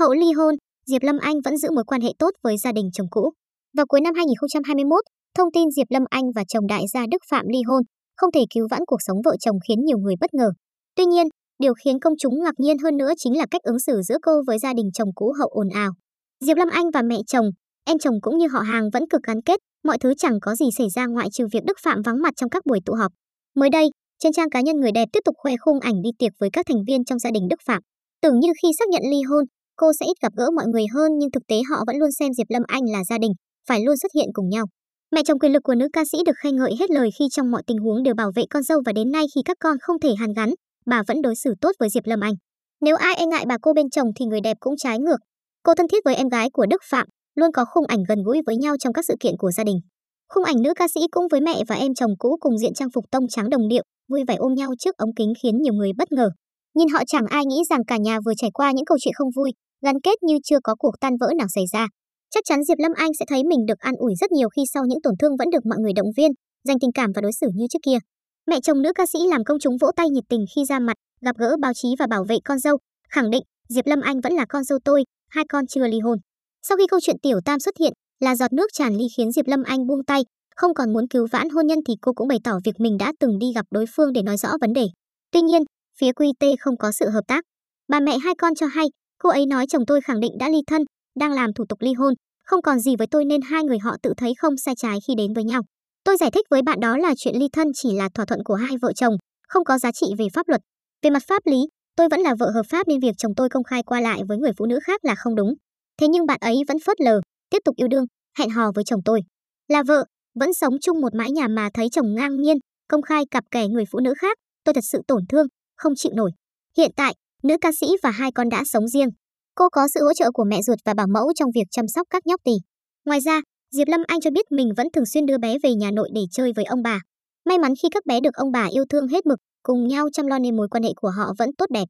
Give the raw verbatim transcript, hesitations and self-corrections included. Hậu ly hôn, Diệp Lâm Anh vẫn giữ mối quan hệ tốt với gia đình chồng cũ. Vào cuối năm hai nghìn không trăm hai mươi mốt, thông tin Diệp Lâm Anh và chồng đại gia Đức Phạm ly hôn không thể cứu vãn cuộc sống vợ chồng khiến nhiều người bất ngờ. Tuy nhiên, điều khiến công chúng ngạc nhiên hơn nữa chính là cách ứng xử giữa cô với gia đình chồng cũ Hậu ồn ào. Diệp Lâm Anh và mẹ chồng, em chồng cũng như họ hàng vẫn cực gắn kết, mọi thứ chẳng có gì xảy ra ngoại trừ việc Đức Phạm vắng mặt trong các buổi tụ họp. Mới đây, trên trang cá nhân người đẹp tiếp tục khoe khung ảnh đi tiệc với các thành viên trong gia đình Đức Phạm. Tưởng như khi xác nhận ly hôn, cô sẽ ít gặp gỡ mọi người hơn nhưng thực tế họ vẫn luôn xem Diệp Lâm Anh là gia đình, phải luôn xuất hiện cùng nhau. Mẹ chồng quyền lực của nữ ca sĩ được khen ngợi hết lời khi trong mọi tình huống đều bảo vệ con dâu, và đến nay khi các con không thể hàn gắn, bà vẫn đối xử tốt với Diệp Lâm Anh. Nếu ai e ngại bà cô bên chồng thì người đẹp cũng trái ngược. Cô thân thiết với em gái của Đức Phạm, luôn có khung ảnh gần gũi với nhau trong các sự kiện của gia đình. Khung ảnh nữ ca sĩ cũng với mẹ và em chồng cũ cùng diện trang phục tông trắng đồng điệu, vui vẻ ôm nhau trước ống kính khiến nhiều người bất ngờ. Nhìn họ chẳng ai nghĩ rằng cả nhà vừa trải qua những câu chuyện không vui, gắn kết như chưa có cuộc tan vỡ nào xảy ra. Chắc chắn Diệp Lâm Anh sẽ thấy mình được an ủi rất nhiều khi sau những tổn thương vẫn được mọi người động viên, dành tình cảm và đối xử như trước kia. Mẹ chồng nữ ca sĩ làm công chúng vỗ tay nhiệt tình khi ra mặt, gặp gỡ báo chí và bảo vệ con dâu, khẳng định Diệp Lâm Anh vẫn là con dâu tôi, hai con chưa ly hôn. Sau khi câu chuyện Tiểu Tam xuất hiện, là giọt nước tràn ly khiến Diệp Lâm Anh buông tay, không còn muốn cứu vãn hôn nhân thì cô cũng bày tỏ việc mình đã từng đi gặp đối phương để nói rõ vấn đề. Tuy nhiên, phía quy tê không có sự hợp tác. Bà mẹ hai con cho hay, cô ấy nói chồng tôi khẳng định đã ly thân, đang làm thủ tục ly hôn, không còn gì với tôi nên hai người họ tự thấy không sai trái khi đến với nhau. Tôi giải thích với bạn đó là chuyện ly thân chỉ là thỏa thuận của hai vợ chồng, không có giá trị về pháp luật. Về mặt pháp lý, tôi vẫn là vợ hợp pháp nên việc chồng tôi công khai qua lại với người phụ nữ khác là không đúng. Thế nhưng bạn ấy vẫn phớt lờ, tiếp tục yêu đương, hẹn hò với chồng tôi. Là vợ, vẫn sống chung một mái nhà mà thấy chồng ngang nhiên, công khai cặp kè người phụ nữ khác, tôi thật sự tổn thương, không chịu nổi. Hiện tại, nữ ca sĩ và hai con đã sống riêng. Cô có sự hỗ trợ của mẹ ruột và bảo mẫu trong việc chăm sóc các nhóc tỳ. Ngoài ra, Diệp Lâm Anh cho biết mình vẫn thường xuyên đưa bé về nhà nội để chơi với ông bà. May mắn khi các bé được ông bà yêu thương hết mực, cùng nhau chăm lo nên mối quan hệ của họ vẫn tốt đẹp.